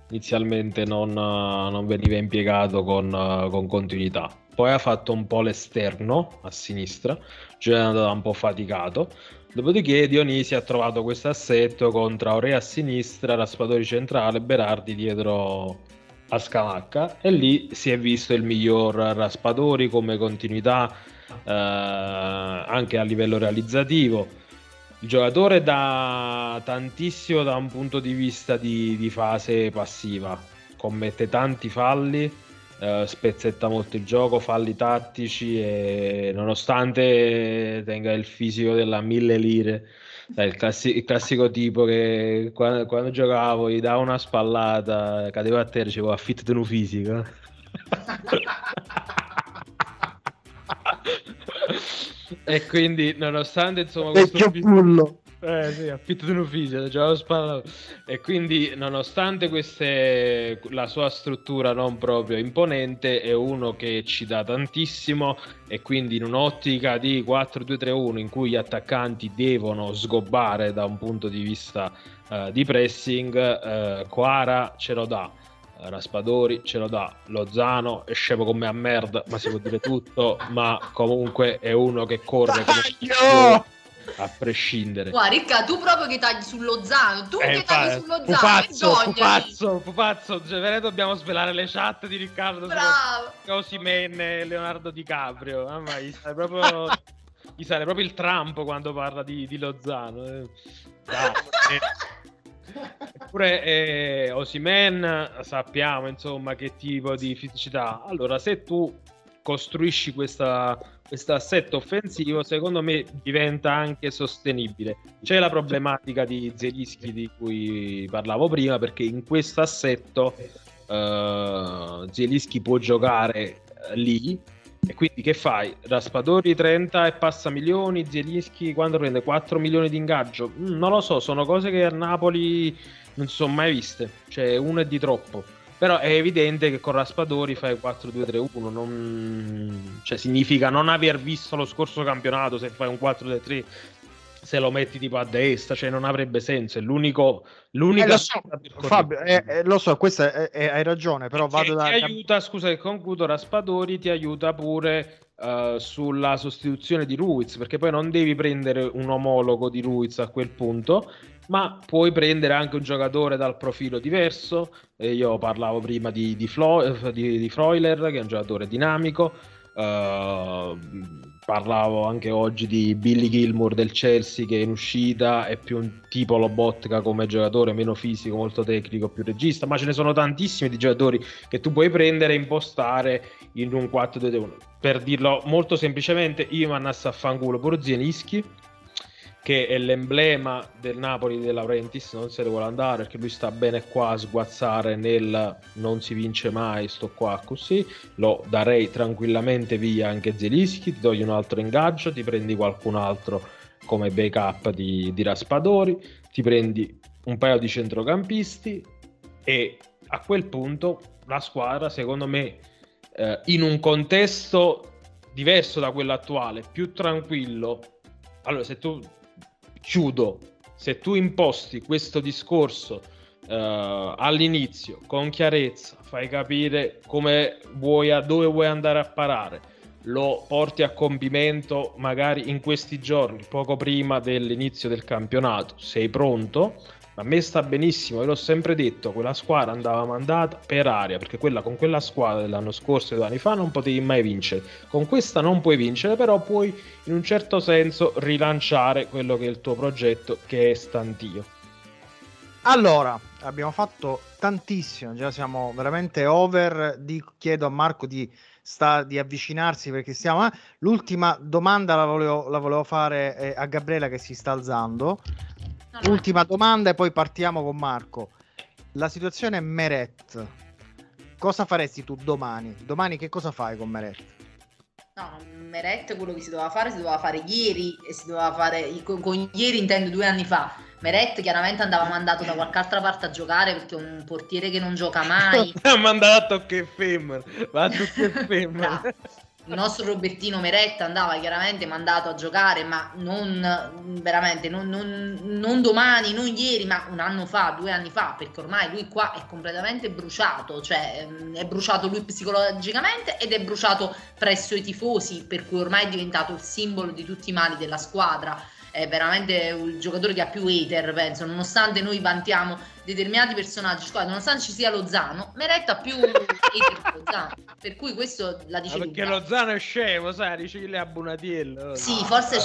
inizialmente non veniva impiegato con continuità. Poi ha fatto un po' l'esterno a sinistra, cioè è andato un po' faticato. Dopodiché Dionisi ha trovato questo assetto con Traoré a sinistra, Raspadori centrale, Berardi dietro a Scamacca, e lì si è visto il miglior Raspadori come continuità, anche a livello realizzativo. Il giocatore dà tantissimo da un punto di vista di fase passiva, commette tanti falli, spezzetta molto il gioco, falli tattici, e nonostante tenga il fisico della 1000 lire, il classico tipo che quando giocavo gli davo una spallata, cadevo a terra, dicevo affitto di un fisico. E quindi nonostante, insomma, questo pullo. Sì, affitto di un fisico, giocavo spallato. E quindi nonostante la sua struttura non proprio imponente, è uno che ci dà tantissimo, e quindi in un'ottica di 4-2-3-1 in cui gli attaccanti devono sgobbare da un punto di vista di pressing, Quara ce lo dà, Raspadori ce lo dà, Lozano è scemo come a merda, ma si può dire tutto, ma comunque è uno che corre come a prescindere. Guarda, Ricca, tu proprio che tagli su Lozano, tagli su Lozano, pupazzo, cioè, ve ne dobbiamo svelare le chat di Riccardo Osimhen, Leonardo DiCaprio. Mamma, gli sale proprio il trampo quando parla di Lozano. Eppure Osimhen sappiamo, insomma, che tipo di fisicità. Allora, se tu costruisci questo assetto offensivo, secondo me diventa anche sostenibile. C'è la problematica di Zielinski di cui parlavo prima, perché in questo assetto Zielinski può giocare lì, e quindi che fai? Raspadori 30 e passa milioni, Zielinski quando prende 4 milioni di ingaggio? Non lo so, sono cose che a Napoli non si sono mai viste, cioè uno è di troppo. Però è evidente che con Raspadori fai 4-2-3-1, cioè significa non aver visto lo scorso campionato. Se fai un 4-2-3, se lo metti tipo a destra, cioè non avrebbe senso. È l'unica lo so, Fabio, lo so, questa hai ragione, però vado da... aiuta, scusa che concludo, Raspadori ti aiuta pure sulla sostituzione di Ruiz, perché poi non devi prendere un omologo di Ruiz a quel punto, ma puoi prendere anche un giocatore dal profilo diverso. Io parlavo prima di Freuler, che è un giocatore dinamico, parlavo anche oggi di Billy Gilmour del Chelsea, che in uscita è più un tipo Lobotka come giocatore, meno fisico, molto tecnico, più regista, ma ce ne sono tantissimi di giocatori che tu puoi prendere e impostare in un 4-2-1. Per dirlo molto semplicemente, io mi annasso a fanculo pure Zielinski, che è l'emblema del Napoli di De Laurentiis, non se ne vuole andare perché lui sta bene qua a sguazzare nel non si vince mai, sto qua così. Lo darei tranquillamente via anche Zielinski, ti togli un altro ingaggio, ti prendi qualcun altro come backup di Raspadori, ti prendi un paio di centrocampisti, e a quel punto la squadra, secondo me, in un contesto diverso da quello attuale, più tranquillo. Allora, se tu imposti questo discorso all'inizio con chiarezza, fai capire dove vuoi andare a parare, lo porti a compimento magari in questi giorni, poco prima dell'inizio del campionato, sei pronto. Ma a me sta benissimo, io l'ho sempre detto, quella squadra andava mandata per aria, perché con quella squadra dell'anno scorso e 2 anni fa non potevi mai vincere, con questa non puoi vincere, però puoi in un certo senso rilanciare quello che è il tuo progetto, che è stantio. Allora, abbiamo fatto tantissimo, già siamo veramente over, chiedo a Marco di avvicinarsi perché stiamo... L'ultima domanda la volevo fare a Gabriella, che si sta alzando. Ultima domanda e poi partiamo con Marco. La situazione Meret cosa faresti tu domani? Domani che cosa fai con Meret? No, Meret quello che si doveva fare ieri, e si doveva fare con ieri intendo 2 anni fa. Meret chiaramente andava mandato da qualche altra parte a giocare, perché un portiere che non gioca mai ha mandato che femmer, va tutti femmer. Il nostro Robertino Meret andava chiaramente mandato a giocare, ma non veramente non domani, non ieri, ma 1 anno fa, 2 anni fa, perché ormai lui qua è completamente bruciato, cioè è bruciato lui psicologicamente ed è bruciato presso i tifosi, per cui ormai è diventato il simbolo di tutti i mali della squadra. È veramente un giocatore che ha più hater, penso, nonostante noi vantiamo determinati personaggi squadra, nonostante ci sia Lozano, Meret ha più hater Lozano, per cui questo la dice perché Lozano è scemo, sai, dice che le abbonatiello. Sì, forse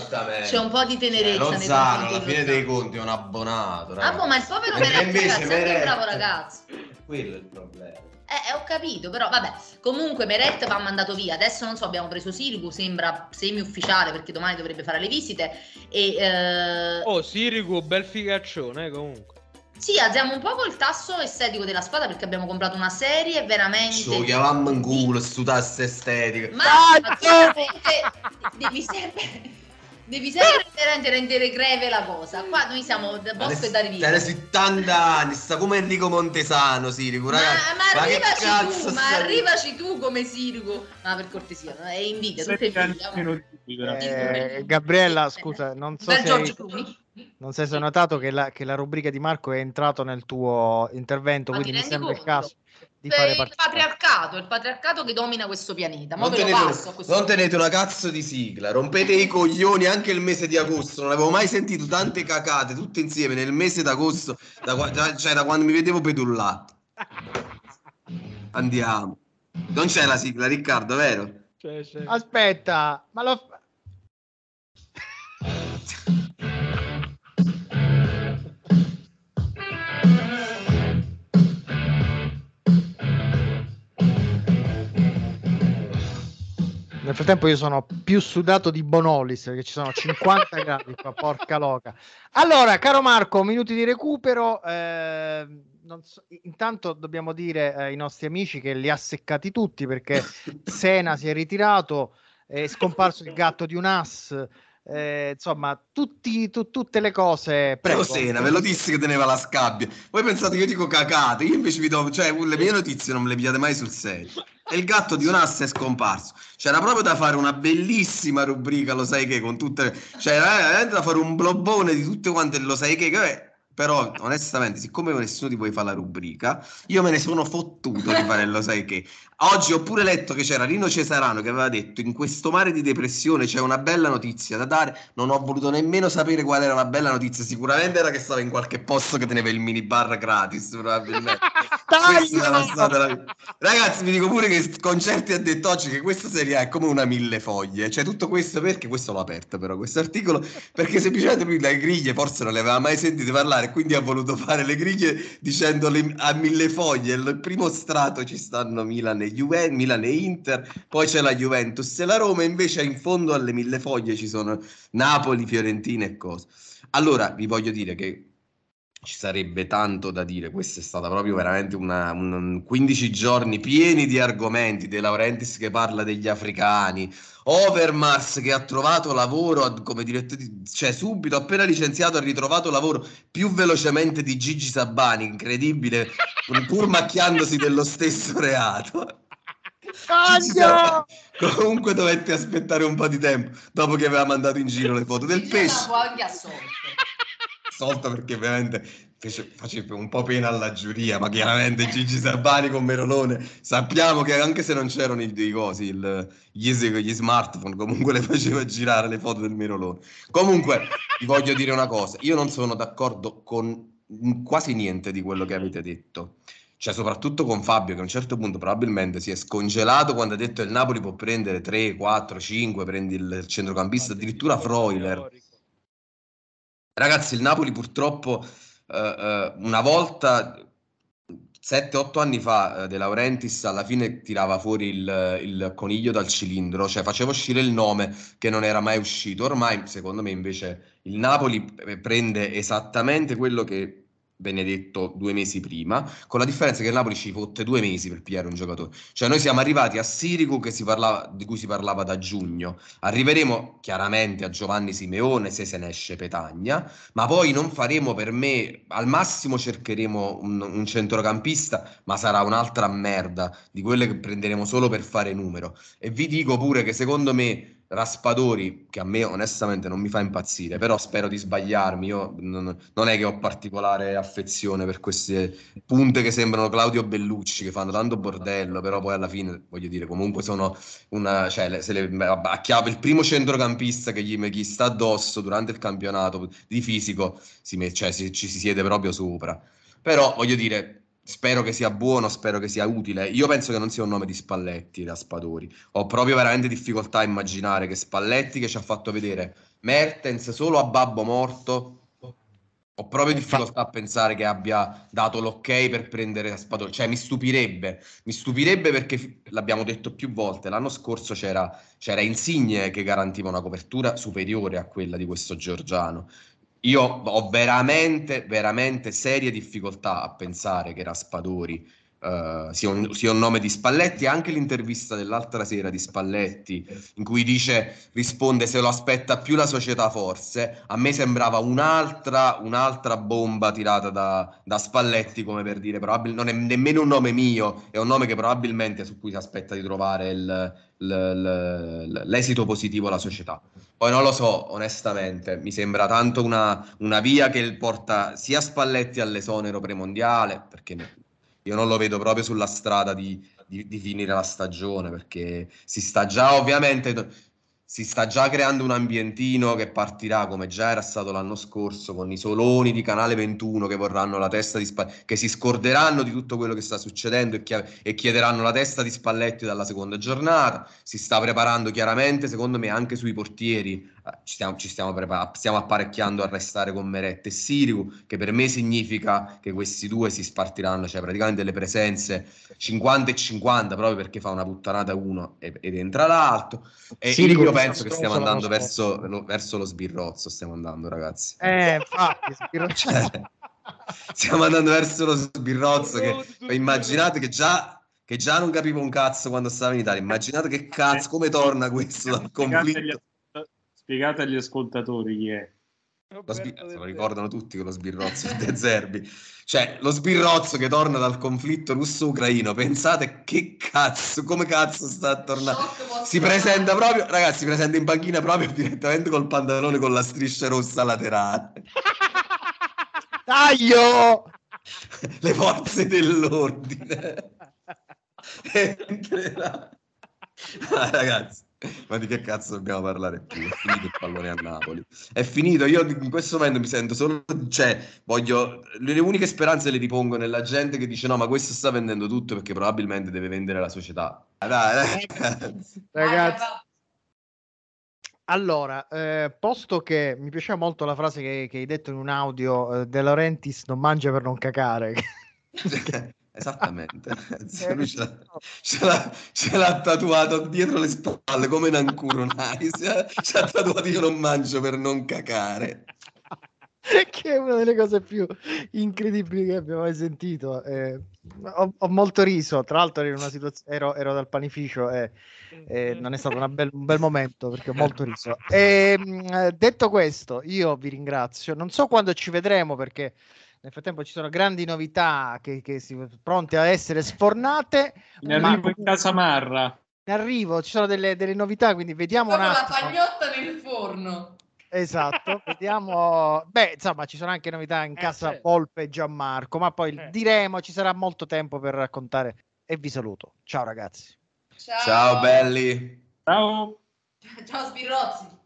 c'è un po' di tenerezza, Lozano alla fine dei conti è un abbonato, ma il povero Meret è un bravo ragazzo, quello è il problema. Ho capito, però vabbè, comunque Meret va mandato via, adesso non so, abbiamo preso Sirigu, sembra semi-ufficiale perché domani dovrebbe fare le visite e, Sirigu, bel figaccione comunque. Sì, alziamo un po' col tasso estetico della squadra, perché abbiamo comprato una serie veramente... Ci chiamammo in culo, stu tasso estetico. Ma devi sempre rendere greve la cosa. Qua noi siamo da Bosco e da Rivista. C'era 70 anni, sta come Enrico Montesano, Sirigu, ragazzi. Ma arrivaci tu come Sirigu. Ma per cortesia, è invidia, tutte invidia. Gabriella, scusa, non so se... Non so se hai notato che la rubrica di Marco è entrato nel tuo intervento, ma quindi mi sembra il caso di fare il patriarcato che domina questo pianeta. Non tenete una cazzo di sigla, rompete i coglioni anche il mese di agosto, non avevo mai sentito tante cacate tutte insieme nel mese d'agosto, da quando mi vedevo pedullato. Andiamo. Non c'è la sigla, Riccardo, vero? C'è. Aspetta, ma lo... Nel frattempo io sono più sudato di Bonolis, perché ci sono 50 gradi qua, porca loca. Allora, caro Marco, minuti di recupero. Non so, intanto dobbiamo dire ai nostri amici che li ha seccati tutti, perché Sena si è ritirato, è scomparso il gatto di Unas, insomma, tutte le cose. Prego. Sena, ve lo dissi che teneva la scabbia. Voi pensate che io dico cacate, io invece vi do, cioè le mie notizie non me le pigliate mai sul serio. E il gatto di Unas è scomparso. C'era proprio da fare una bellissima rubrica, lo sai che, con tutte, cioè era veramente da fare un blobbone di tutte quante, lo sai che però onestamente, siccome nessuno ti vuole fare la rubrica, io me ne sono fottuto di fare lo sai che. Oggi ho pure letto che c'era Rino Cesarano che aveva detto: in questo mare di depressione c'è una bella notizia da dare. Non ho voluto nemmeno sapere qual era la bella notizia, sicuramente era che stava in qualche posto che teneva il minibar gratis, probabilmente. Ragazzi, vi dico pure che Concerti ha detto oggi che questa serie è come una mille foglie, cioè tutto questo perché, questo l'ho aperto però questo articolo, perché semplicemente lui le griglie forse non le aveva mai sentite parlare, quindi ha voluto fare le griglie dicendole a mille foglie. Il primo strato ci stanno Milan e Inter, poi c'è la Juventus e la Roma, invece in fondo alle mille foglie ci sono Napoli, Fiorentina e cose. Allora vi voglio dire che ci sarebbe tanto da dire, questa è stata proprio veramente 15 giorni pieni di argomenti. De Laurentiis che parla degli africani, Overmars che ha trovato lavoro come direttore, cioè subito appena licenziato ha ritrovato lavoro più velocemente di Gigi Sabani, incredibile, pur macchiandosi dello stesso reato. Comunque dovetti aspettare un po' di tempo dopo che aveva mandato in giro le foto del pesce. Assolto perché ovviamente faceva un po' pena alla giuria, ma chiaramente Gigi Sabani con Merolone sappiamo che anche se non c'erano gli smartphone, comunque le faceva girare le foto del Merolone. Comunque vi voglio dire una cosa, io non sono d'accordo con quasi niente di quello che avete detto, cioè soprattutto con Fabio, che a un certo punto probabilmente si è scongelato quando ha detto il Napoli può prendere 3, 4, 5, prendi il centrocampista, addirittura Freuler. Ragazzi, il Napoli purtroppo una volta, 7-8 anni fa, De Laurentiis alla fine tirava fuori il coniglio dal cilindro, cioè faceva uscire il nome che non era mai uscito. Ormai, secondo me, invece, il Napoli prende esattamente quello che Benedetto 2 mesi prima, con la differenza che il Napoli ci fotte 2 mesi per pigliare un giocatore. Cioè noi siamo arrivati a Sirigu di cui si parlava da giugno, arriveremo chiaramente a Giovanni Simeone se se ne esce Petagna, ma poi non faremo, per me al massimo cercheremo un centrocampista, ma sarà un'altra merda di quelle che prenderemo solo per fare numero. E vi dico pure che secondo me Raspadori, che a me onestamente non mi fa impazzire, però spero di sbagliarmi, io non è che ho particolare affezione per queste punte che sembrano Claudio Bellucci, che fanno tanto bordello, però poi alla fine, voglio dire, comunque sono il primo centrocampista che gli sta addosso durante il campionato di fisico ci si siede proprio sopra. Però voglio dire, spero che sia buono, spero che sia utile. Io penso che non sia un nome di Spalletti, Raspadori. Ho proprio veramente difficoltà a immaginare che Spalletti, che ci ha fatto vedere Mertens solo a babbo morto, ho proprio difficoltà a pensare che abbia dato l'ok per prendere Raspadori. Cioè mi stupirebbe perché, l'abbiamo detto più volte, l'anno scorso c'era Insigne che garantiva una copertura superiore a quella di questo georgiano. Io ho veramente serie difficoltà a pensare che Raspadori sia un nome di Spalletti. Anche l'intervista dell'altra sera di Spalletti, in cui risponde se lo aspetta più la società forse, a me sembrava un'altra bomba tirata da Spalletti, come per dire, non è nemmeno un nome mio, è un nome che probabilmente su cui si aspetta di trovare l'esito positivo alla società. Poi non lo so, onestamente mi sembra tanto una via che porta sia Spalletti all'esonero premondiale, perché io non lo vedo proprio sulla strada di finire la stagione, perché si sta già creando un ambientino che partirà, come già era stato l'anno scorso, con i soloni di Canale 21 che vorranno la testa di Spalletti, che si scorderanno di tutto quello che sta succedendo e chiederanno la testa di Spalletti dalla seconda giornata. Si sta preparando chiaramente, secondo me, anche sui portieri. Stiamo apparecchiando a restare con Meret e Sirigu, che per me significa che questi due si spartiranno, cioè praticamente le presenze 50 e 50, proprio perché fa una puttanata uno ed entra l'altro. E Sirigu, io penso che stiamo andando verso lo sbirrozzo, stiamo andando, ragazzi. Stiamo andando verso lo sbirrozzo, che immaginate che già non capivo un cazzo quando stavo in Italia, immaginate che cazzo, come torna questo dal conflitto. Spiegate agli ascoltatori chi è. Lo ricordano tutti con lo sbirrozzo De Zerbi. Cioè, lo sbirrozzo che torna dal conflitto russo-ucraino. Pensate che cazzo, come cazzo sta tornando. Si presenta in panchina proprio direttamente col pantalone con la striscia rossa laterale. Taglio! Le forze dell'ordine. Ragazzi, ma di che cazzo dobbiamo parlare più? È finito il pallone a Napoli, è finito. Io in questo momento mi sento solo, le uniche speranze le ripongo nella gente che dice no, ma questo sta vendendo tutto perché probabilmente deve vendere la società. Ragazzi. Allora, posto che mi piaceva molto la frase che hai detto in un audio, De Laurentiis non mangia per non cacare. Esattamente, lui ce l'ha tatuato dietro le spalle come Nankurunai. Ci ha tatuato io non mangio per non cacare, che è una delle cose più incredibili che abbiamo mai sentito. Ho molto riso, tra l'altro ero in una situazione, ero dal panificio e non è stato un bel momento, perché ho molto riso. Detto questo, io vi ringrazio, non so quando ci vedremo, perché nel frattempo ci sono grandi novità che sono pronte a essere sfornate. In arrivo in casa Marra. In arrivo, ci sono delle novità, quindi vediamo un attimo. La pagnotta nel forno. Esatto, vediamo. Beh, insomma, ci sono anche novità in casa Volpe e Gianmarco, ma poi diremo, ci sarà molto tempo per raccontare. E vi saluto. Ciao ragazzi. Ciao belli. Ciao. Ciao sbirrozzi.